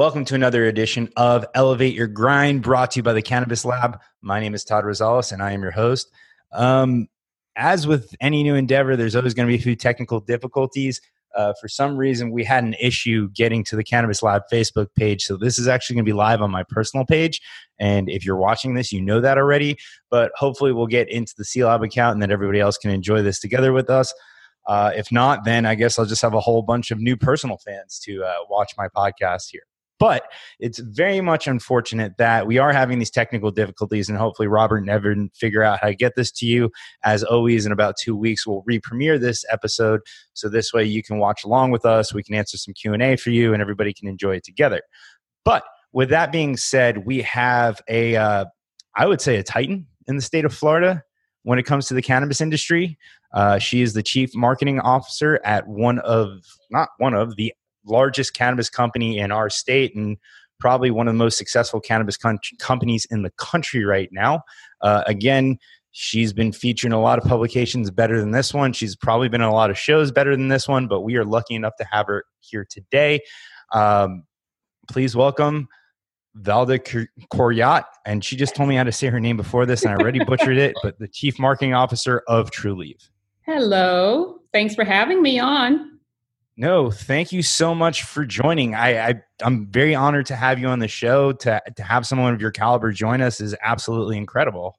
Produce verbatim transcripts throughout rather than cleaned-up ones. Welcome to another edition of Elevate Your Grind, brought to you by the Cannabis Lab. My name is Todd Rosales, and I am your host. Um, as with any new endeavor, there's always going to be a few technical difficulties. Uh, for some reason, we had an issue getting to the Cannabis Lab Facebook page, so this is actually going to be live on my personal page. And if you're watching this, you know that already. But hopefully, we'll get into the C Lab account, and then everybody else can enjoy this together with us. Uh, if not, then I guess I'll just have a whole bunch of new personal fans to uh, watch my podcast here. But it's very much unfortunate that we are having these technical difficulties, and hopefully Robert and Evan figure out how to get this to you. As always, in about two weeks, we'll re-premiere this episode, so this way you can watch along with us, we can answer some Q and A for you, and everybody can enjoy it together. But with that being said, we have a, uh, I would say a titan in the state of Florida when it comes to the cannabis industry. Uh, she is the chief marketing officer at one of, not one of, the largest cannabis company in our state, and probably one of the most successful cannabis con- companies in the country right now. Uh, again, she's been featured in a lot of publications better than this one. She's probably been in a lot of shows better than this one, but we are lucky enough to have her here today. Um, please welcome Valda Coriat, and she just told me how to say her name before this, and I already butchered it, but the Chief Marketing Officer of Trulieve. Hello. Thanks for having me on. No, thank you so much for joining. I, I, I'm very honored to have you on the show. To, to have someone of your caliber join us is absolutely incredible.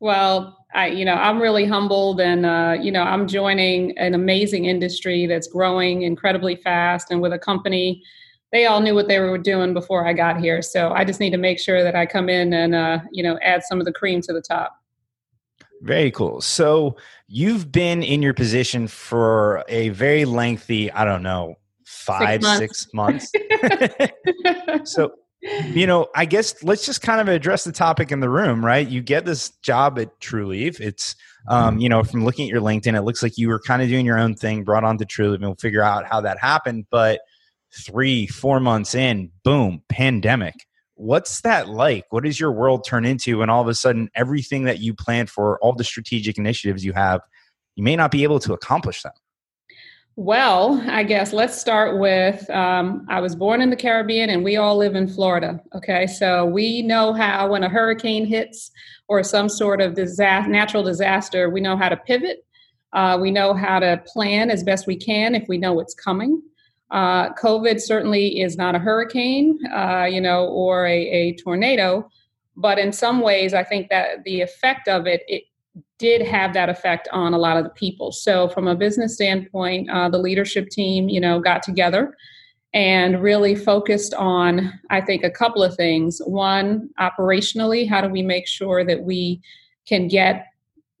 Well, I, you know, I'm really humbled, and, uh, you know, I'm joining an amazing industry that's growing incredibly fast, and with a company, they all knew what they were doing before I got here. So I just need to make sure that I come in and, uh, you know, add some of the cream to the top. Very cool. So you've been in your position for a very lengthy, I don't know, five, six months. Six months. So, you know, I guess let's just kind of address the topic in the room, right? You get this job at Trulieve. It's, um, you know, from looking at your LinkedIn, it looks like you were kind of doing your own thing, brought on to Trulieve, and we'll figure out how that happened. But three, four months in, boom, pandemic. What's that like? What does your world turn into when all of a sudden everything that you planned for, all the strategic initiatives you have, you may not be able to accomplish them? Well, I guess let's start with, um, I was born in the Caribbean, and we all live in Florida. Okay. So we know how, when a hurricane hits or some sort of disaster, natural disaster, we know how to pivot. Uh, we know how to plan as best we can if we know it's coming. Uh, COVID certainly is not a hurricane, uh, you know, or a, a tornado, but in some ways, I think that the effect of it, it did have that effect on a lot of the people. So from a business standpoint, uh, the leadership team, you know, got together and really focused on, I think, a couple of things. One, operationally, how do we make sure that we can get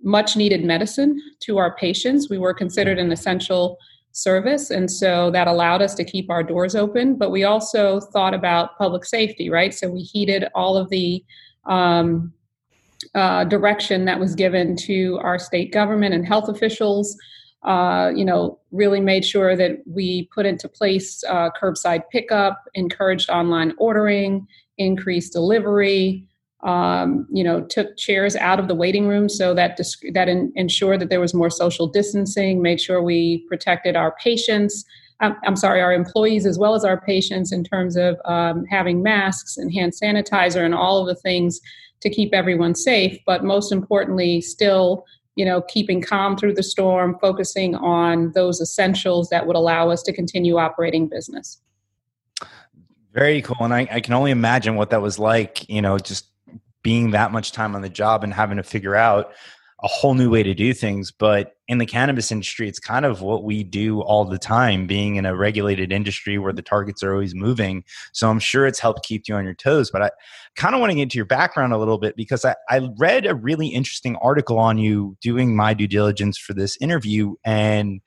much needed medicine to our patients? We were considered an essential service. And so that allowed us to keep our doors open, but we also thought about public safety, right? So we heeded all of the um, uh, direction that was given to our state government and health officials, uh, you know, really made sure that we put into place uh, curbside pickup, encouraged online ordering, increased delivery, um, you know, took chairs out of the waiting room so that dis- that in- ensured that there was more social distancing, made sure we protected our patients, um, I'm sorry, our employees as well as our patients in terms of um, having masks and hand sanitizer and all of the things to keep everyone safe. But most importantly, still, you know, keeping calm through the storm, focusing on those essentials that would allow us to continue operating business. Very cool. And I, I can only imagine what that was like, you know, just being that much time on the job and having to figure out a whole new way to do things. But in the cannabis industry, it's kind of what we do all the time, being in a regulated industry where the targets are always moving. So I'm sure it's helped keep you on your toes. But I kind of want to get into your background a little bit, because I, I read a really interesting article on you doing my due diligence for this interview. And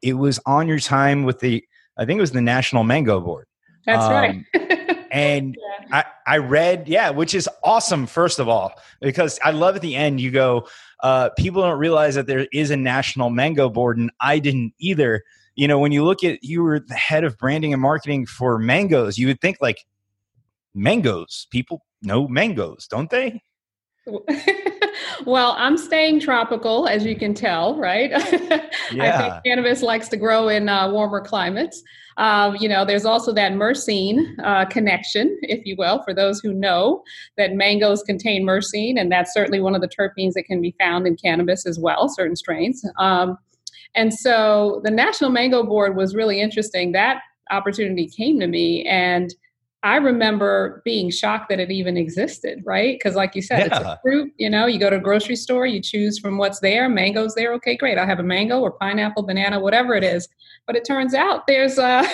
it was on your time with the, I think it was the National Mango Board. That's um, right. And yeah. I, I read, yeah, which is awesome, first of all, because I love at the end, you go, uh, people don't realize that there is a National Mango Board, and I didn't either. You know, when you look at, you were the head of branding and marketing for mangoes, you would think like mangoes, people know mangoes, don't they? Well, I'm staying tropical, as you can tell, right? Yeah. I think cannabis likes to grow in uh, warmer climates. Um, you know, there's also that myrcene uh, connection, if you will, for those who know that mangoes contain myrcene, and that's certainly one of the terpenes that can be found in cannabis as well, certain strains. Um, and so the National Mango Board was really interesting. That opportunity came to me, and I remember being shocked that it even existed, right? Because like you said, yeah. It's a fruit, you know, you go to a grocery store, you choose from what's there, mango's there, okay, great, I'll have a mango or pineapple, banana, whatever it is. But it turns out there's a,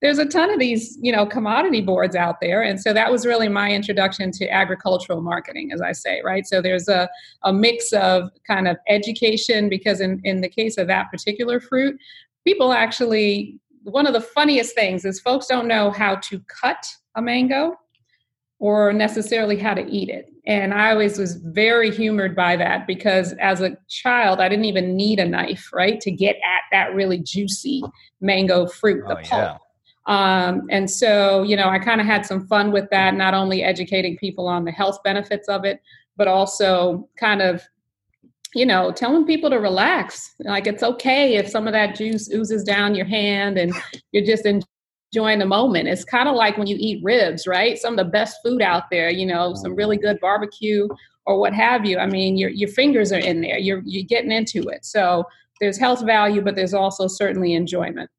there's a ton of these, you know, commodity boards out there. And so that was really my introduction to agricultural marketing, as I say, right? So there's a, a mix of kind of education, because in, in the case of that particular fruit, people actually, one of the funniest things is folks don't know how to cut a mango or necessarily how to eat it. And I always was very humored by that, because as a child, I didn't even need a knife, right, to get at that really juicy mango fruit, the oh, pulp. Yeah. Um, and so, you know, I kind of had some fun with that, not only educating people on the health benefits of it, but also kind of, you know, telling people to relax. Like, it's okay if some of that juice oozes down your hand and you're just enjoying Enjoying the moment. It's kind of like when you eat ribs, right? Some of the best food out there, you know, some really good barbecue or what have you. I mean, your your fingers are in there. You're you're getting into it. So there's health value, but there's also certainly enjoyment.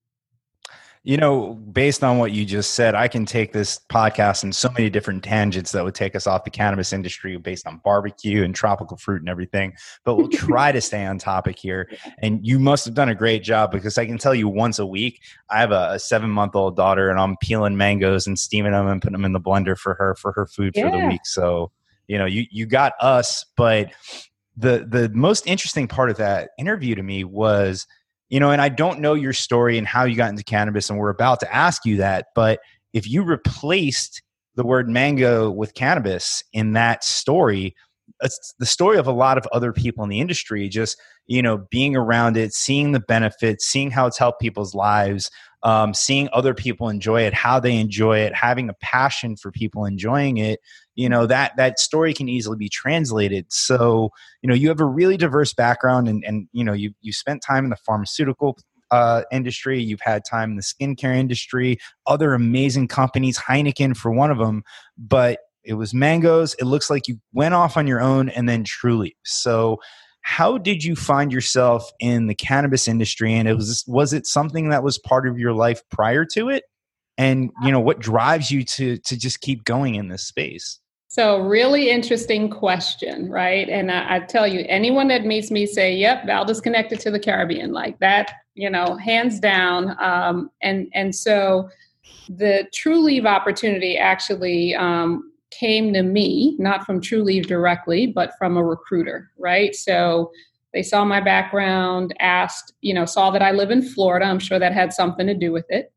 You know, based on what you just said, I can take this podcast in so many different tangents that would take us off the cannabis industry based on barbecue and tropical fruit and everything, but we'll try to stay on topic here. And you must have done a great job, because I can tell you once a week, I have a, a seven month old daughter and I'm peeling mangoes and steaming them and putting them in the blender for her, for her food yeah. for the week. So, you know, you, you got us, but the, the most interesting part of that interview to me was, you know, and I don't know your story and how you got into cannabis, and we're about to ask you that, but if you replaced the word mango with cannabis in that story, it's the story of a lot of other people in the industry, just, you know, being around it, seeing the benefits, seeing how it's helped people's lives, um, seeing other people enjoy it, how they enjoy it, having a passion for people enjoying it. You know, that that story can easily be translated. So, you know, you have a really diverse background, and, and you know, you you spent time in the pharmaceutical uh, industry. You've had time in the skincare industry, other amazing companies, Heineken for one of them. But it was mangoes. It looks like you went off on your own, and then Trulieve. So how did you find yourself in the cannabis industry? And it was was it something that was part of your life prior to it? And, you know, what drives you to to just keep going in this space? So really interesting question, right? And I, I tell you, anyone that meets me say, yep, Valda's connected to the Caribbean, like that, you know, hands down. Um, and and so the Trulieve opportunity actually um, came to me, not from Trulieve directly, but from a recruiter, right? So they saw my background, asked, you know, saw that I live in Florida. I'm sure that had something to do with it.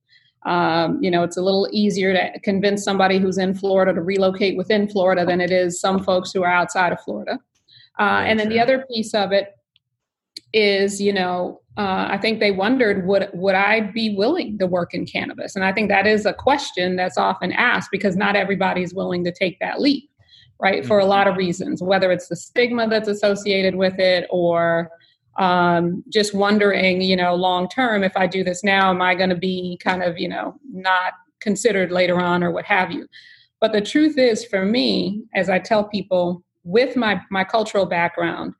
Um, you know, it's a little easier to convince somebody who's in Florida to relocate within Florida than it is some folks who are outside of Florida. Uh, and then the other piece of it is, you know, uh, I think they wondered, would, would I be willing to work in cannabis? And I think that is a question that's often asked, because not everybody's willing to take that leap, right? For a lot of reasons, whether it's the stigma that's associated with it, or Um, just wondering, you know, long term, if I do this now, am I going to be kind of, you know, not considered later on or what have you? But the truth is, for me, as I tell people with my, my cultural background,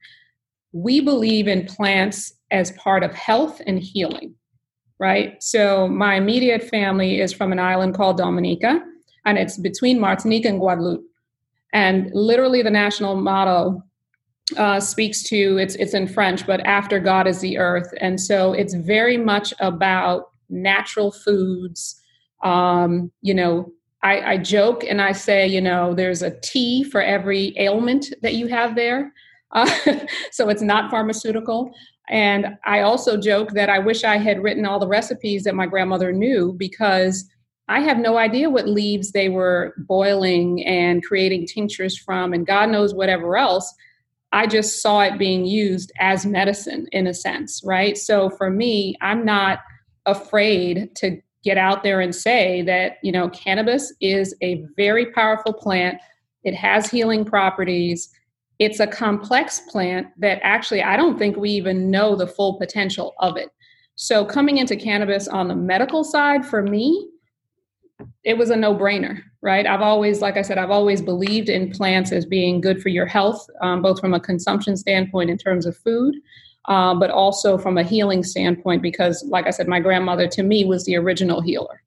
we believe in plants as part of health and healing, right? So my immediate family is from an island called Dominica, and it's between Martinique and Guadeloupe. And literally the national motto Uh, speaks to, it's it's in French, but after God is the earth. And so it's very much about natural foods. Um, you know, I, I joke and I say, you know, there's a tea for every ailment that you have there. Uh, so it's not pharmaceutical. And I also joke that I wish I had written all the recipes that my grandmother knew, because I have no idea what leaves they were boiling and creating tinctures from, and God knows whatever else. I just saw it being used as medicine in a sense, right? So for me, I'm not afraid to get out there and say that, you know, cannabis is a very powerful plant. It has healing properties. It's a complex plant that actually, I don't think we even know the full potential of it. So coming into cannabis on the medical side, for me, it was a no-brainer, right? I've always, like I said, I've always believed in plants as being good for your health, um, both from a consumption standpoint in terms of food, uh, but also from a healing standpoint, because like I said, my grandmother to me was the original healer.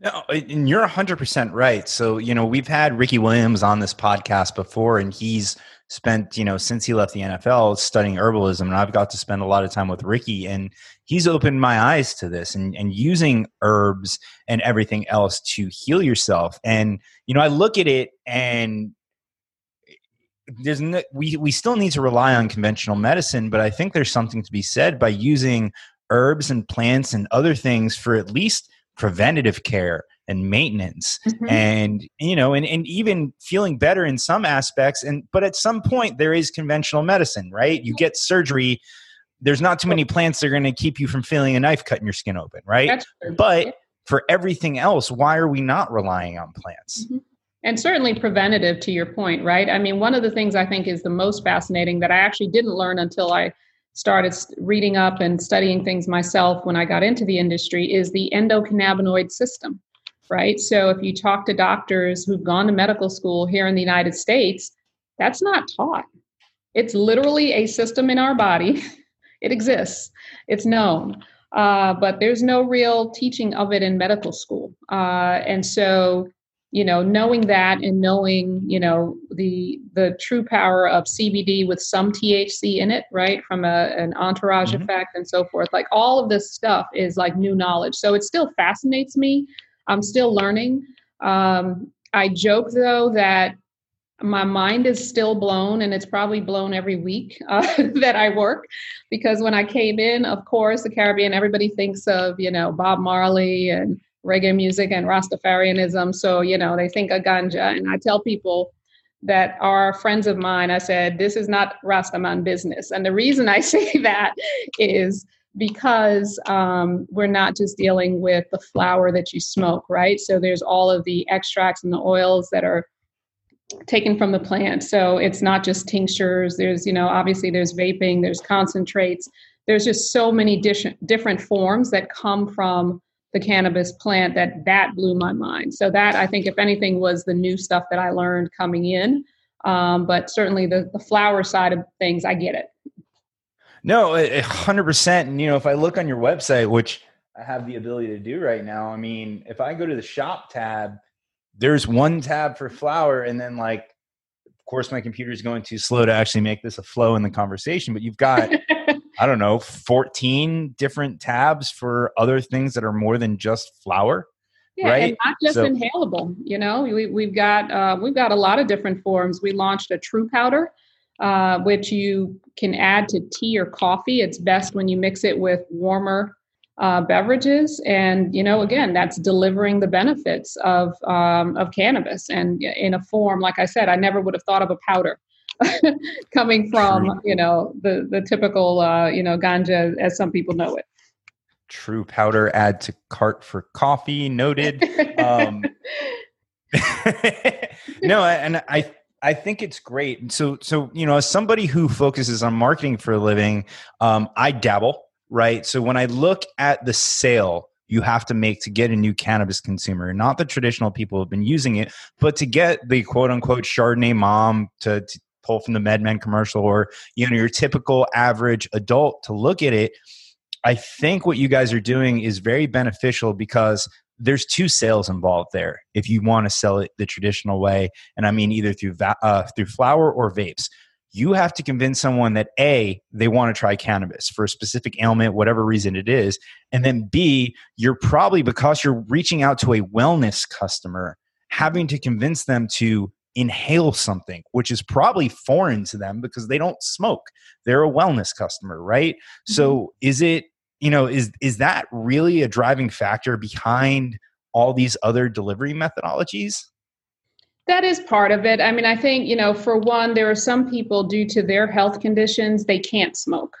No, and you're one hundred percent right. So, you know, we've had Ricky Williams on this podcast before, and he's spent, you know, since he left the N F L studying herbalism, and I've got to spend a lot of time with Ricky, and he's opened my eyes to this and, and using herbs and everything else to heal yourself. And, you know, I look at it and there's no, we, we still need to rely on conventional medicine, but I think there's something to be said by using herbs and plants and other things for at least preventative care and maintenance, mm-hmm. and, you know, and, and even feeling better in some aspects. And, but at some point there is conventional medicine, right? You get surgery. There's not too many plants that are going to keep you from feeling a knife cutting your skin open. Right. But for everything else, why are we not relying on plants? Mm-hmm. And certainly preventative, to your point, right? I mean, one of the things I think is the most fascinating that I actually didn't learn until I started reading up and studying things myself when I got into the industry is the endocannabinoid system, right? So if you talk to doctors who've gone to medical school here in the United States, that's not taught. It's literally a system in our body. It exists. It's known. Uh, but there's no real teaching of it in medical school. Uh, and so, you know, knowing that and knowing, you know, the the true power of C B D with some T H C in it, right, from a, an entourage mm-hmm. effect and so forth, like all of this stuff is like new knowledge. So it still fascinates me. I'm still learning. Um, I joke, though, that my mind is still blown, and it's probably blown every week uh, that I work, because when I came in, of course, the Caribbean, everybody thinks of, you know, Bob Marley and reggae music and Rastafarianism. So, you know, they think of ganja. And I tell people that are friends of mine, I said, this is not Rastaman business. And the reason I say that is because um, we're not just dealing with the flower that you smoke, right? So there's all of the extracts and the oils that are taken from the plant. So it's not just tinctures. There's, you know, obviously there's vaping, there's concentrates. There's just so many dish- different forms that come from the cannabis plant that that blew my mind. So that, I think, if anything, was the new stuff that I learned coming in. Um, but certainly the, the flower side of things, I get it. No, one hundred percent. And, you know, if I look on your website, which I have the ability to do right now, I mean, if I go to the shop tab, there's one tab for flower. And then, like, of course, my computer is going too slow to actually make this a flow in the conversation. But you've got, I don't know, fourteen different tabs for other things that are more than just flower. Yeah, right? And not just so, inhalable. You know, we, we've got uh, we've got a lot of different forms. We launched a True Powder, Uh, which you can add to tea or coffee. It's best when you mix it with warmer uh, beverages. And, you know, again, that's delivering the benefits of um, of cannabis, and in a form, like I said, I never would have thought of a powder coming from, you know, the, the typical, uh, you know, ganja as some people know it. True Powder, add to cart for coffee, noted. Um, no, and I I think it's great. And so, so, you know, as somebody who focuses on marketing for a living, um, I dabble, right? So when I look at the sale you have to make to get a new cannabis consumer, not the traditional people who have been using it, but to get the quote unquote Chardonnay mom to, to pull from the MedMen commercial, or, you know, your typical average adult to look at it, I think what you guys are doing is very beneficial, because there's two sales involved there if you want to sell it the traditional way. And I mean, either through va- uh, through flower or vapes. You have to convince someone that A, they want to try cannabis for a specific ailment, whatever reason it is. And then B, you're probably, because you're reaching out to a wellness customer, having to convince them to inhale something, which is probably foreign to them because they don't smoke. They're a wellness customer, right? Mm-hmm. So is it, you know, is is that really a driving factor behind all these other delivery methodologies? That is part of it. I mean, I think, you know, for one, there are some people, due to their health conditions, they can't smoke,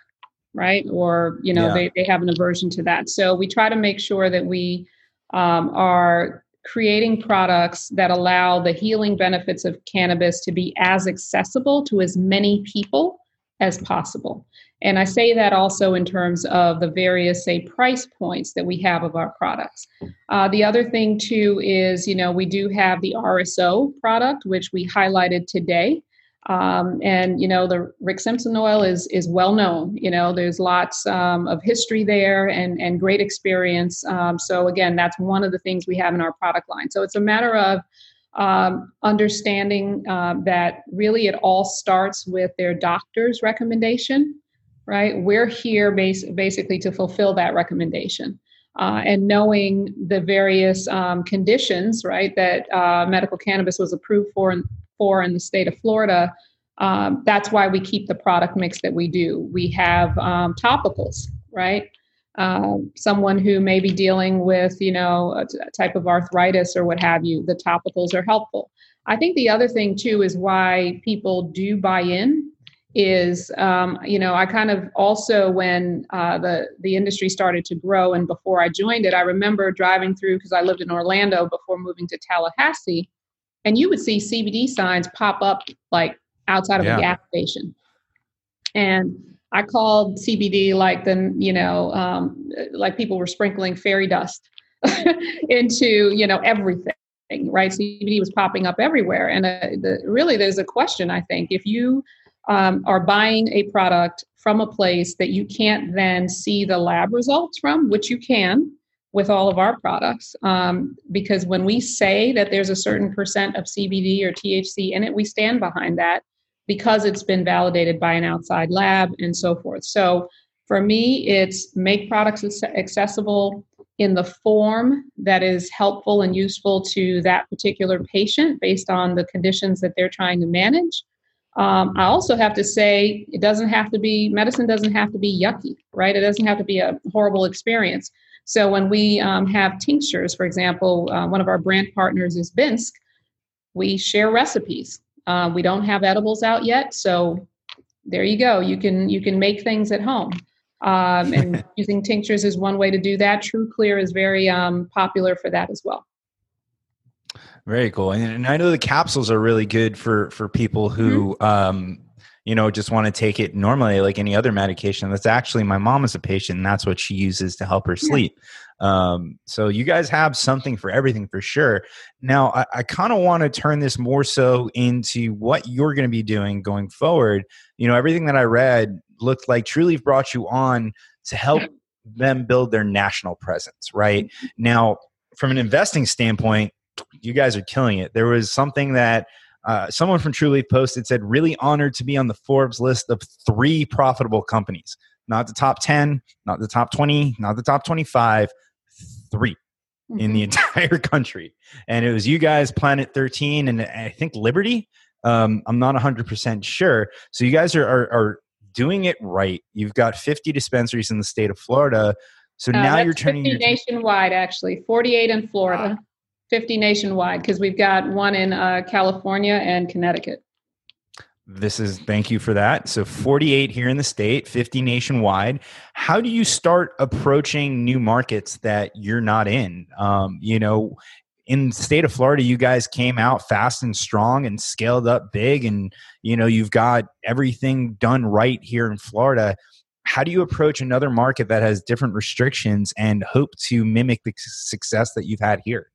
right? Or, you know, yeah. they, they have an aversion to that. So we try to make sure that we um, are creating products that allow the healing benefits of cannabis to be as accessible to as many people as possible. And I say that also in terms of the various, say, price points that we have of our products. Uh, the other thing, too, is, you know, we do have the R S O product, which we highlighted today. Um, and, you know, the Rick Simpson oil is is well known. You know, there's lots um, of history there and, and great experience. Um, so, again, that's one of the things we have in our product line. So it's a matter of Um, understanding uh, that really it all starts with their doctor's recommendation, right? We're here bas- basically to fulfill that recommendation uh, and knowing the various um, conditions, right, that uh, medical cannabis was approved for in, for in the state of Florida. Um, that's why we keep the product mix that we do. We have um, topicals, right? Uh, someone who may be dealing with, you know, a t- type of arthritis or what have you, the topicals are helpful. I think the other thing, too, is why people do buy in is, um, you know, I kind of also when uh, the, the industry started to grow and before I joined it, I remember driving through because I lived in Orlando before moving to Tallahassee, and you would see C B D signs pop up like outside of yeah. a gas station. And I called C B D like the, you know, um, like people were sprinkling fairy dust into, you know, everything, right? C B D was popping up everywhere. And uh, the, really there's a question, I think, if you um, are buying a product from a place that you can't then see the lab results from, which you can with all of our products, um, because when we say that there's a certain percent of C B D or T H C in it, we stand behind that, because it's been validated by an outside lab and so forth. So for me, it's make products accessible in the form that is helpful and useful to that particular patient based on the conditions that they're trying to manage. Um, I also have to say it doesn't have to be, medicine doesn't have to be yucky, right? It doesn't have to be a horrible experience. So when we um, have tinctures, for example, uh, one of our brand partners is Binsk, we share recipes. Uh, we don't have edibles out yet, so there you go. You can you can make things at home, um, and using tinctures is one way to do that. True Clear is very um, popular for that as well. Very cool, and, and I know the capsules are really good for for people who mm-hmm. um, you know just want to take it normally, like any other medication. That's actually my mom is a patient, and that's what she uses to help her sleep. Yeah. Um, so you guys have something for everything for sure. Now, I, I kind of want to turn this more so into what you're going to be doing going forward. You know, everything that I read looked like Trulieve brought you on to help them build their national presence, right? Now, from an investing standpoint, you guys are killing it. There was something that uh, someone from Trulieve posted, said, really honored to be on the Forbes list of three profitable companies. Not the top ten, not the top twenty, not the top twenty-five, three. In the entire country. And it was you guys, Planet thirteen, and I think Liberty. Um, I'm not one hundred percent sure. So you guys are, are are doing it right. You've got fifty dispensaries in the state of Florida. So uh, now you're turning fifty your- nationwide, actually. forty-eight in Florida, ah. fifty nationwide, because we've got one in uh, California and Connecticut. This is, thank you for that. So forty-eight here in the state, fifty nationwide. How do you start approaching new markets that you're not in? Um, you know, in the state of Florida, you guys came out fast and strong and scaled up big, and, you know, you've got everything done right here in Florida. How do you approach another market that has different restrictions and hope to mimic the success that you've had here?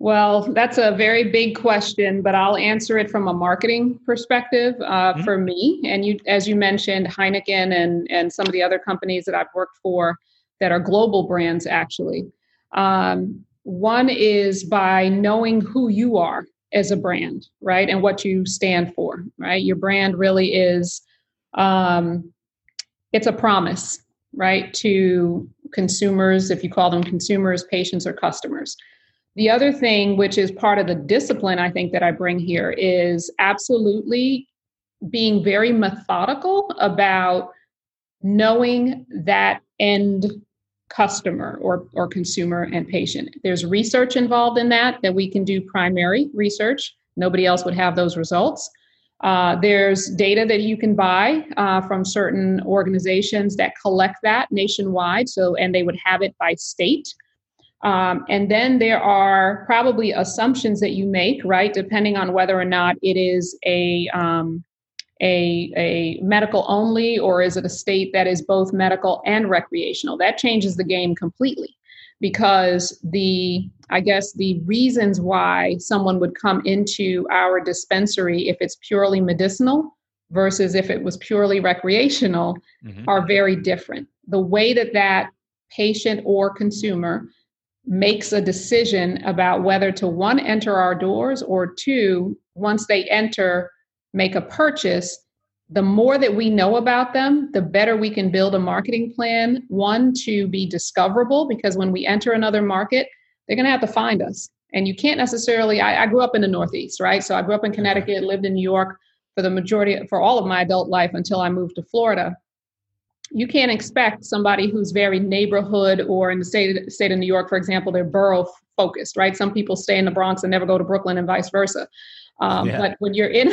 Well, that's a very big question, but I'll answer it from a marketing perspective uh, mm-hmm. for me. And you, as you mentioned, Heineken and, and some of the other companies that I've worked for that are global brands, actually. Um, one is by knowing who you are as a brand, right? And what you stand for, right? Your brand really is, um, it's a promise, right? To consumers, if you call them consumers, patients, or customers. The other thing, which is part of the discipline I think that I bring here, is absolutely being very methodical about knowing that end customer or, or consumer and patient. There's research involved in that, that we can do primary research. Nobody else would have those results. Uh, there's data that you can buy uh, from certain organizations that collect that nationwide, so and they would have it by state. Um, and then there are probably assumptions that you make, right, depending on whether or not it is a um, a, a medical only, or is it a state that is both medical and recreational. That changes the game completely, because the, I guess, the reasons why someone would come into our dispensary if it's purely medicinal versus if it was purely recreational mm-hmm. are very different. The way that that patient or consumer makes a decision about whether to, one, enter our doors, or two, once they enter, make a purchase, the more that we know about them, the better we can build a marketing plan, one, to be discoverable, because when we enter another market, they're going to have to find us. And you can't necessarily, I, I grew up in the Northeast, right? So I grew up in Connecticut, lived in New York for the majority, for all of my adult life until I moved to Florida. You can't expect somebody who's very neighborhood, or in the state, state of New York, for example, they're borough focused, right? Some people stay in the Bronx and never go to Brooklyn and vice versa. Um, yeah. But when you're in,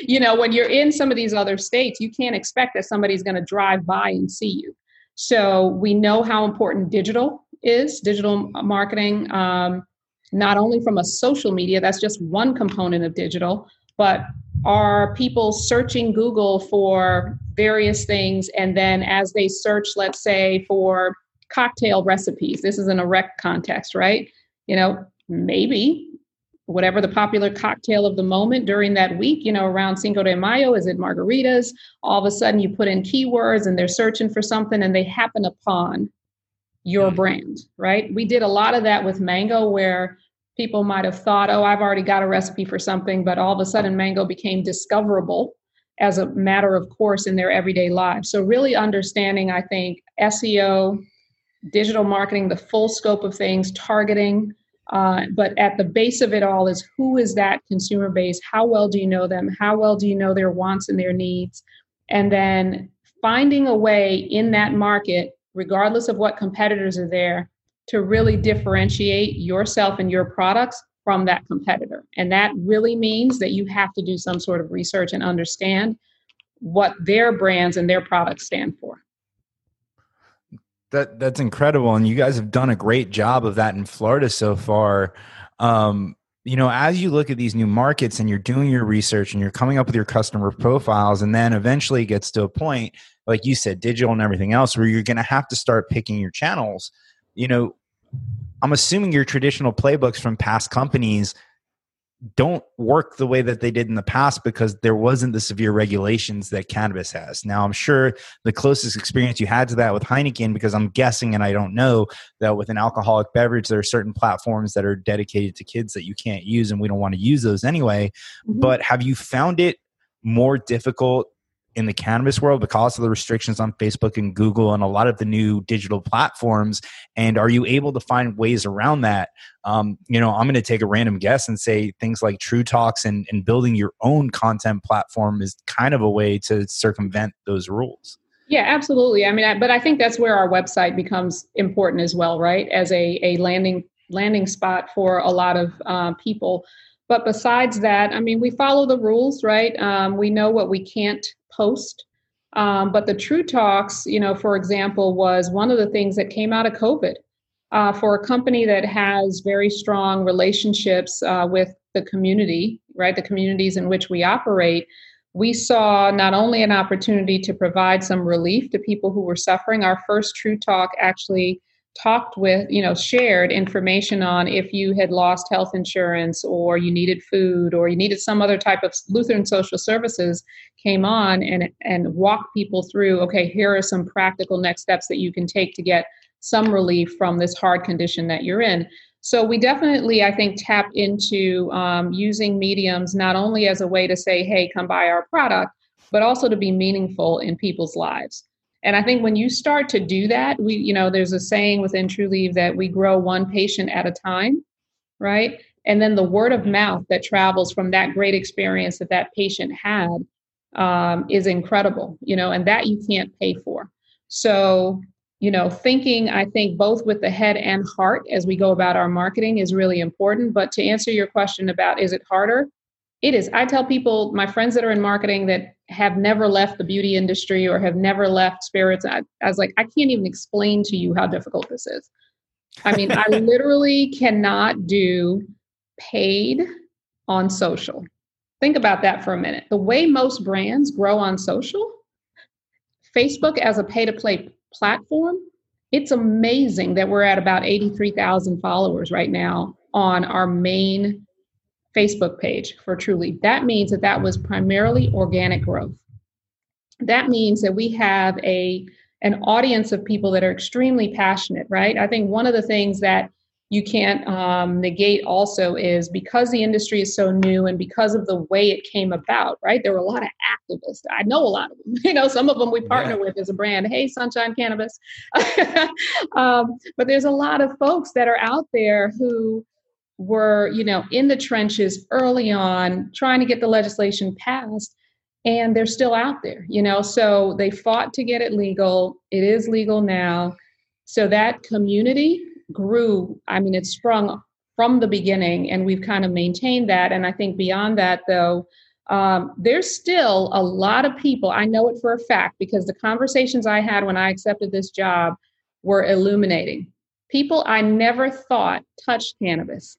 you know, when you're in some of these other states, you can't expect that somebody's going to drive by and see you. So we know how important digital is, digital marketing, um, not only from a social media, that's just one component of digital, but are people searching Google for various things? And then as they search, let's say for cocktail recipes, this is in a rec context, right? You know, maybe whatever the popular cocktail of the moment during that week, you know, around Cinco de Mayo, is it margaritas? All of a sudden you put in keywords and they're searching for something and they happen upon your brand, right? We did a lot of that with Mango, where people might have thought, oh, I've already got a recipe for something, but all of a sudden Mango became discoverable as a matter of course in their everyday lives. So really understanding, I think, S E O, digital marketing, the full scope of things, targeting, uh, but at the base of it all is, who is that consumer base? How well do you know them? How well do you know their wants and their needs? And then finding a way in that market, regardless of what competitors are there, to really differentiate yourself and your products from that competitor. And that really means that you have to do some sort of research and understand what their brands and their products stand for. That that's incredible. And you guys have done a great job of that in Florida so far. Um, you know, as you look at these new markets and you're doing your research and you're coming up with your customer profiles, and then eventually it gets to a point, like you said, digital and everything else, where you're going to have to start picking your channels. You know, I'm assuming your traditional playbooks from past companies don't work the way that they did in the past, because there wasn't the severe regulations that cannabis has. Now, I'm sure the closest experience you had to that with Heineken, because I'm guessing, and I don't know, that with an alcoholic beverage, there are certain platforms that are dedicated to kids that you can't use, and we don't want to use those anyway. Mm-hmm. But have you found it more difficult in the cannabis world because of the restrictions on Facebook and Google and a lot of the new digital platforms? And are you able to find ways around that? Um, you know, I'm going to take a random guess and say things like True Talks and, and building your own content platform is kind of a way to circumvent those rules. Yeah, absolutely. I mean, I, but I think that's where our website becomes important as well, right? As a, a landing, landing spot for a lot of uh, people. But besides that, I mean, we follow the rules, right? Um, we know what we can't post. Um, but the True Talks, you know, for example, was one of the things that came out of COVID uh, for a company that has very strong relationships uh, with the community, right? The communities in which we operate. We saw not only an opportunity to provide some relief to people who were suffering. Our first True Talk actually talked with, you know, shared information on if you had lost health insurance, or you needed food, or you needed some other type of Lutheran social services, came on and, and walked people through, okay, here are some practical next steps that you can take to get some relief from this hard condition that you're in. So we definitely, I think, tap into um, using mediums, not only as a way to say, hey, come buy our product, but also to be meaningful in people's lives. And I think when you start to do that, we, you know, there's a saying within Trulieve that we grow one patient at a time, right? And then the word of mouth that travels from that great experience that that patient had um, is incredible, you know, and that you can't pay for. So, you know, thinking, I think, both with the head and heart as we go about our marketing is really important. But to answer your question about, is it harder? It is. I tell people, my friends that are in marketing that have never left the beauty industry or have never left spirits, I, I was like, I can't even explain to you how difficult this is. I mean, I literally cannot do paid on social. Think about that for a minute. The way most brands grow on social, Facebook as a pay-to-play platform, it's amazing that we're at about eighty-three thousand followers right now on our main Facebook page for Trulieve. That means that that was primarily organic growth. That means that we have a an audience of people that are extremely passionate, right? I think one of the things that you can't um, negate also is because the industry is so new and because of the way it came about, right? There were a lot of activists. I know a lot of them. You know, some of them we partner yeah. with as a brand. Hey, Sunshine Cannabis. um, but there's a lot of folks that are out there who were, you know, in the trenches early on trying to get the legislation passed, and they're still out there, you know. So they fought to get it legal. It is legal now. So that community grew. I mean, it sprung from the beginning, and we've kind of maintained that. And I think beyond that, though, um, there's still a lot of people. I know it for a fact because the conversations I had when I accepted this job were illuminating. People I never thought touched cannabis.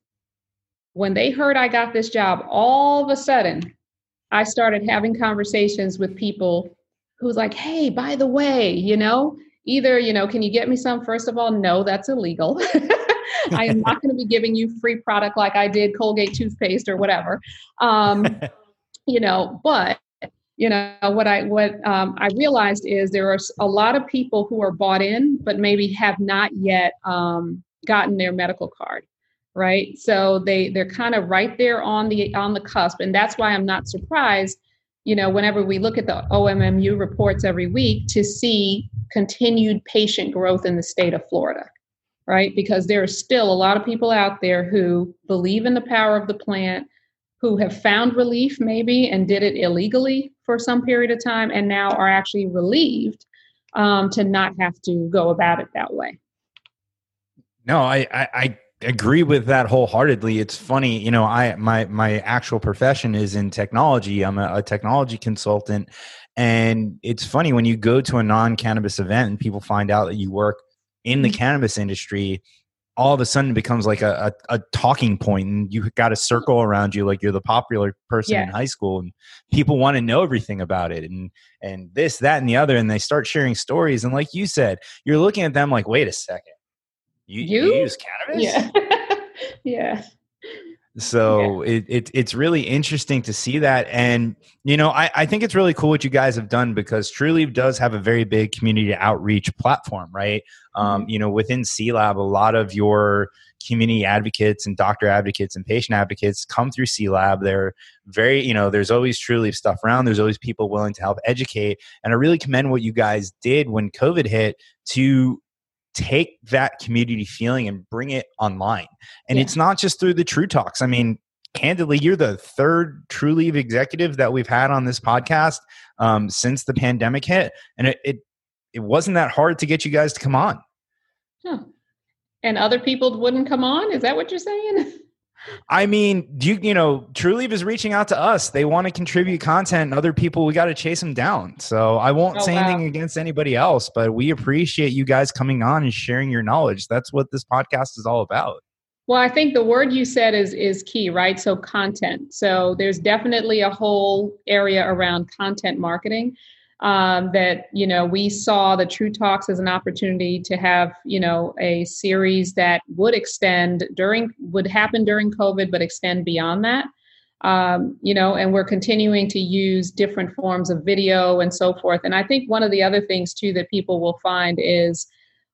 When they heard I got this job, all of a sudden, I started having conversations with people who's like, hey, by the way, you know, either, you know, can you get me some? First of all, no, that's illegal. I am not going to be giving you free product like I did Colgate toothpaste or whatever. Um, you know, but, you know, what I, what um, I realized is there are a lot of people who are bought in, but maybe have not yet um, gotten their medical card. Right. So they, they're kind of right there on the, on the cusp. And that's why I'm not surprised, you know, whenever we look at the O M M U reports every week to see continued patient growth in the state of Florida, right? Because there are still a lot of people out there who believe in the power of the plant, who have found relief maybe and did it illegally for some period of time and now are actually relieved um, to not have to go about it that way. No, I, I, I, agree with that wholeheartedly. It's funny, you know, I, my, my actual profession is in technology. I'm a, a technology consultant, and it's funny when you go to a non-cannabis event and people find out that you work in the cannabis industry, all of a sudden it becomes like a, a, a talking point, and you got a circle around you. Like you're the popular person yeah. in high school, and people want to know everything about it and, and this, that, and the other. And they start sharing stories. And like you said, you're looking at them like, wait a second. You, you? you use cannabis? Yeah. yeah. So yeah. It, it it's really interesting to see that. And, you know, I, I think it's really cool what you guys have done because Trulieve does have a very big community outreach platform, right? Mm-hmm. Um, you know, within C-Lab, a lot of your community advocates and doctor advocates and patient advocates come through C-Lab. They're very, you know, there's always Trulieve stuff around. There's always people willing to help educate. And I really commend what you guys did when COVID hit to take that community feeling and bring it online. And yeah. it's not just through the True Talks. I mean, candidly, you're the third Trulieve executive that we've had on this podcast um, since the pandemic hit. And it, it it wasn't that hard to get you guys to come on. Huh. And other people wouldn't come on? Is that what you're saying? I mean, you you know, Trulieve is reaching out to us. They want to contribute content, and other people, we got to chase them down. So I won't oh, say wow. anything against anybody else, but we appreciate you guys coming on and sharing your knowledge. That's what this podcast is all about. Well, I think the word you said is is key, right? So content. So there's definitely a whole area around content marketing um, that, you know, we saw the True Talks as an opportunity to have, you know, a series that would extend during, would happen during COVID, but extend beyond that. Um, you know, and we're continuing to use different forms of video and so forth. And I think one of the other things too, that people will find is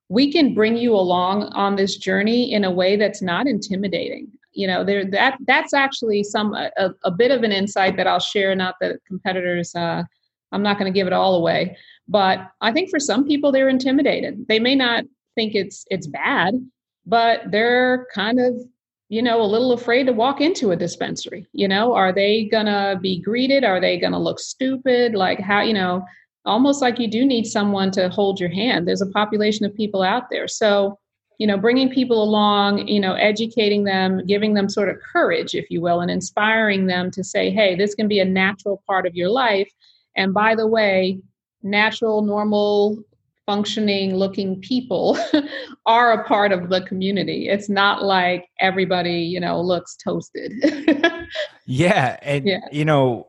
we can bring you along on this journey in a way that's not intimidating. You know, there, that, that's actually some, a, a bit of an insight that I'll share, not that competitors, uh, I'm not going to give it all away, but I think for some people, they're intimidated. They may not think it's it's bad, but they're kind of, you know, a little afraid to walk into a dispensary. You know, are they going to be greeted? Are they going to look stupid? Like how, you know, almost like you do need someone to hold your hand. There's a population of people out there. So, you know, bringing people along, you know, educating them, giving them sort of courage, if you will, and inspiring them to say, hey, this can be a natural part of your life. And by the way, natural, normal functioning looking people are a part of the community. It's not like everybody, you know, looks toasted. yeah. And, yeah. you know,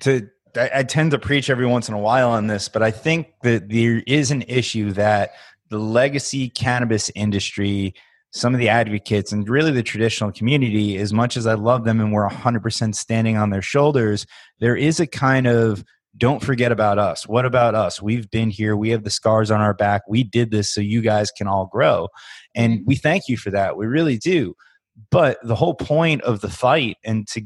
to, I, I tend to preach every once in a while on this, but I think that there is an issue that the legacy cannabis industry, some of the advocates, and really the traditional community, as much as I love them and we're one hundred percent standing on their shoulders, there is a kind of, don't forget about us. What about us? We've been here. We have the scars on our back. We did this so you guys can all grow. And we thank you for that. We really do. But the whole point of the fight and to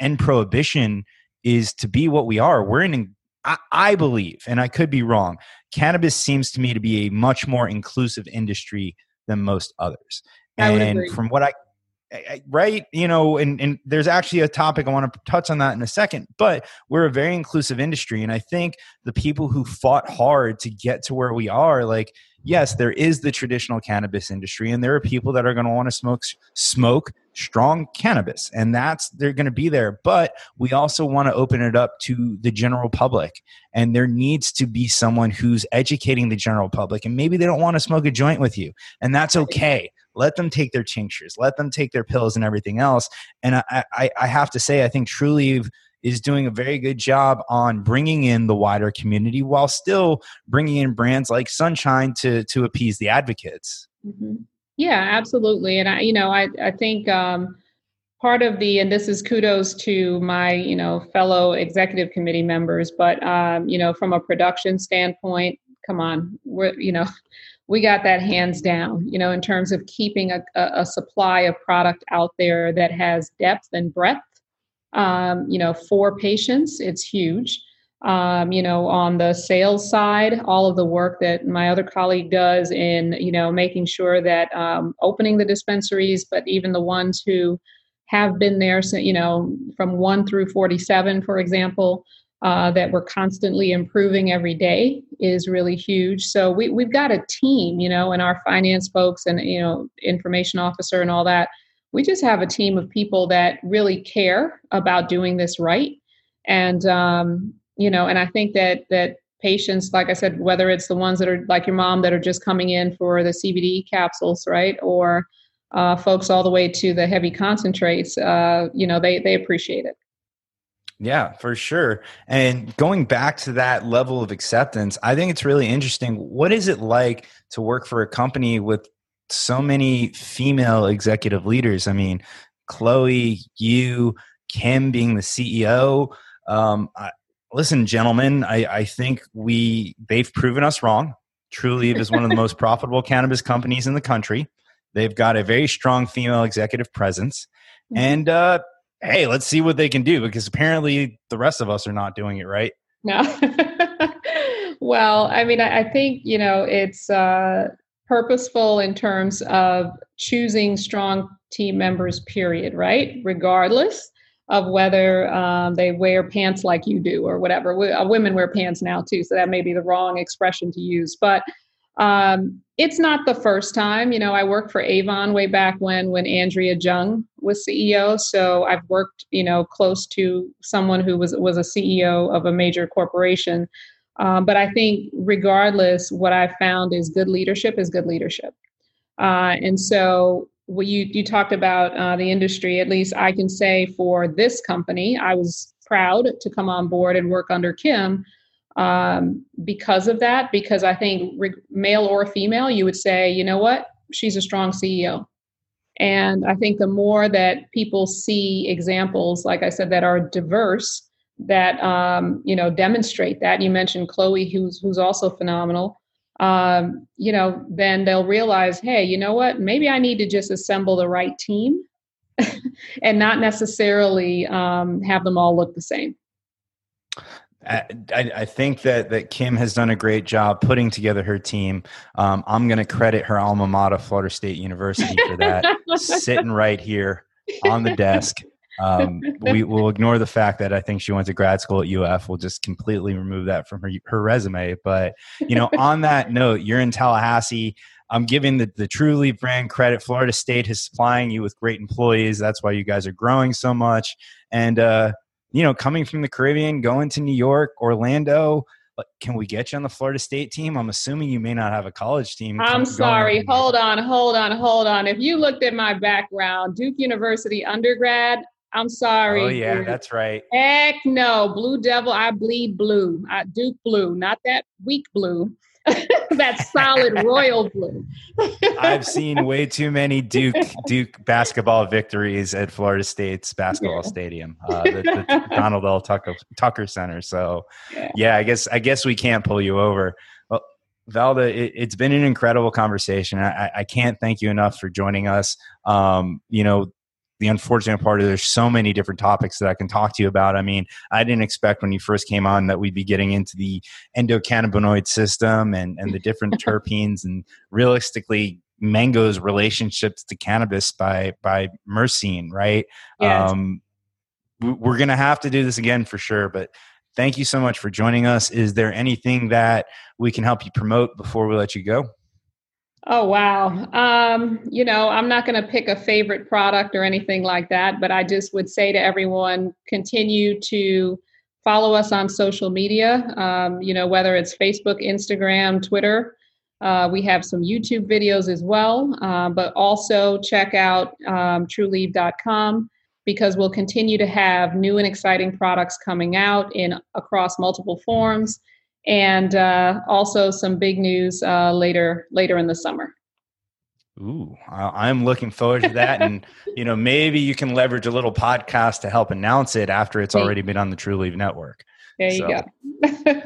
end prohibition is to be what we are. We're in, I, I believe, and I could be wrong, cannabis seems to me to be a much more inclusive industry than most others. And from what I, I right, you know, and, and there's actually a topic I want to touch on that in a second, but we're a very inclusive industry. And I think the people who fought hard to get to where we are, like, yes, there is the traditional cannabis industry and there are people that are going to want to smoke, smoke strong cannabis, and that's, they're going to be there, but we also want to open it up to the general public. And there needs to be someone who's educating the general public, and maybe they don't want to smoke a joint with you, and that's okay. Let them take their tinctures, let them take their pills and everything else. And I, I, I have to say, I think Trulieve is doing a very good job on bringing in the wider community while still bringing in brands like Sunshine to, to appease the advocates. Mm-hmm. Yeah, absolutely. And I, you know, I, I think um, part of the, and this is kudos to my, you know, fellow executive committee members, but, um, you know, from a production standpoint, come on, we're, you know, we got that hands down, you know, in terms of keeping a, a supply of product out there that has depth and breadth, um, you know, for patients, it's huge. Um, you know, on the sales side, all of the work that my other colleague does in, you know, making sure that um, opening the dispensaries, but even the ones who have been there, you know, from one through forty-seven, for example, uh, that we're constantly improving every day is really huge. So we, we've got a team, you know, and our finance folks and, you know, information officer and all that. We just have a team of people that really care about doing this right. And, um, You know, and I think that that patients, like I said, whether it's the ones that are like your mom that are just coming in for the C B D capsules, right, or uh, folks all the way to the heavy concentrates, uh, you know, they they appreciate it. Yeah, for sure. And going back to that level of acceptance, I think it's really interesting. What is it like to work for a company with so many female executive leaders? I mean, Chloe, you, Kim being the C E O. Um, I, Listen, gentlemen, I, I think we they've proven us wrong. Trulieve is one of the most profitable cannabis companies in the country. They've got a very strong female executive presence. Mm-hmm. And uh, hey, let's see what they can do, because apparently the rest of us are not doing it right. No. Well, I mean, I, I think, you know, it's uh, purposeful in terms of choosing strong team members, period, right? Regardless of whether um, they wear pants like you do or whatever. We, uh, women wear pants now too, so that may be the wrong expression to use. But um, it's not the first time. You know, I worked for Avon way back when, when Andrea Jung was C E O. So I've worked, you know, close to someone who was, was a C E O of a major corporation. Um, but I think regardless, what I've found is good leadership is good leadership. Uh, and so Well, you, you talked about uh, the industry. At least I can say for this company, I was proud to come on board and work under Kim um, because of that, because I think re- male or female, you would say, you know what, she's a strong C E O. And I think the more that people see examples, like I said, that are diverse, that, um, you know, demonstrate that. You mentioned Chloe, who's, who's also phenomenal. Um, you know, then they'll realize, hey, you know what, maybe I need to just assemble the right team and not necessarily um, have them all look the same. I, I think that, that Kim has done a great job putting together her team. Um, I'm going to credit her alma mater, Florida State University, for that, sitting right here on the desk. Um, we will ignore the fact that I think she went to grad school at U F. We'll just completely remove that from her, her resume. But, you know, on that note, you're in Tallahassee. I'm giving the, the Trulieve brand credit. Florida State is supplying you with great employees. That's why you guys are growing so much. And, uh, you know, coming from the Caribbean, going to New York, Orlando, But can we get you on the Florida State team? I'm assuming you may not have a college team. I'm sorry. Hold on, hold on, hold on. If you looked at my background, Duke University undergrad, I'm sorry. Oh, yeah, dude. That's right. Heck no. Blue Devil, I bleed blue. I, Duke blue, not that weak blue. That solid royal blue. I've seen way too many Duke Duke basketball victories at Florida State's basketball yeah. stadium, uh, the, the Donald L. Tucker, Tucker Center. So, yeah. yeah, I guess I guess we can't pull you over. Well, Valda, it, it's been an incredible conversation. I, I can't thank you enough for joining us. Um, you know, the unfortunate part is there's so many different topics that I can talk to you about. I mean, I didn't expect when you first came on that we'd be getting into the endocannabinoid system and, and the different terpenes and realistically mango's relationships to cannabis by, by myrcene, right? Yeah. Um, we're going to have to do this again for sure, but thank you so much for joining us. Is there anything that we can help you promote before we let you go? Oh, wow. Um, you know, I'm not going to pick a favorite product or anything like that, but I just would say to everyone, continue to follow us on social media, um, you know, whether it's Facebook, Instagram, Twitter. Uh, we have some YouTube videos as well, uh, but also check out um, Trulieve dot com, because we'll continue to have new and exciting products coming out in across multiple forms. And uh, also some big news uh, later later in the summer. Ooh, I'm looking forward to that. And, you know, maybe you can leverage a little podcast to help announce it after it's already been on the Trulieve network. There so, you go.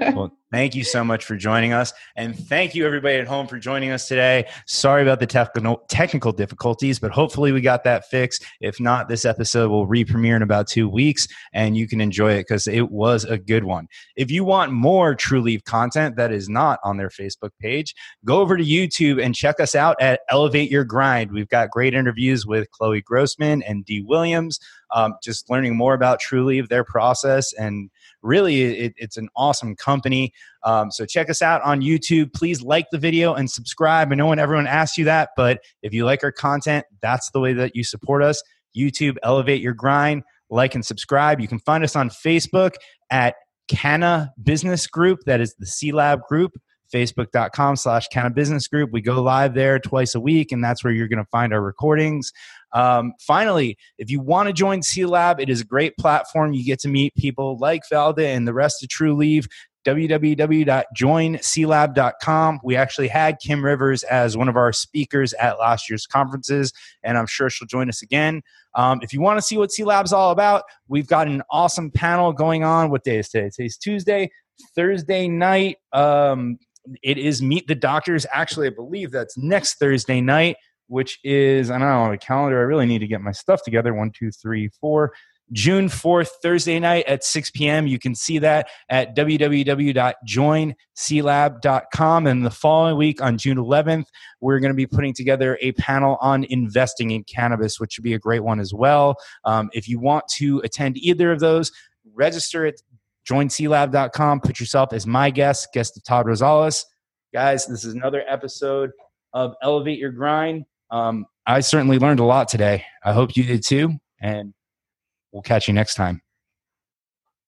Well, thank you so much for joining us. And thank you, everybody at home, for joining us today. Sorry about the tef- technical difficulties, but hopefully we got that fixed. If not, this episode will re-premiere in about two weeks, and you can enjoy it because it was a good one. If you want more Trulieve content that is not on their Facebook page, go over to YouTube and check us out at Elevate Your Grind. We've got great interviews with Chloe Grossman and Dee Williams, um, just learning more about Trulieve, their process, and really, it, it's an awesome company. Um, so check us out on YouTube. Please like the video and subscribe. I know when everyone asks you that, but if you like our content, that's the way that you support us. YouTube, Elevate Your Grind, like and subscribe. You can find us on Facebook at Canna Business Group. That is the C-Lab group, facebook.com slash Canna Business Group. We go live there twice a week, and that's where you're going to find our recordings. Um, finally, if you want to join C-Lab, it is a great platform. You get to meet people like Valda and the rest of Trulieve. w w w dot join c lab dot com. We actually had Kim Rivers as one of our speakers at last year's conferences, and I'm sure she'll join us again. Um, if you want to see what C-Lab's all about, we've got an awesome panel going on. What day is today? Today's Tuesday, Thursday night. Um, it is Meet the Doctors. Actually, I believe that's next Thursday night, which is, I don't know, on the calendar. I really need to get my stuff together. One, two, three, four. June fourth, Thursday night at six p.m. You can see that at w w w dot join c lab dot com. And the following week on June eleventh, we're going to be putting together a panel on investing in cannabis, which should be a great one as well. Um, if you want to attend either of those, register at join c lab dot com. Put yourself as my guest, guest of Todd Rosales. Guys, this is another episode of Elevate Your Grind. Um, I certainly learned a lot today. I hope you did too. And we'll catch you next time.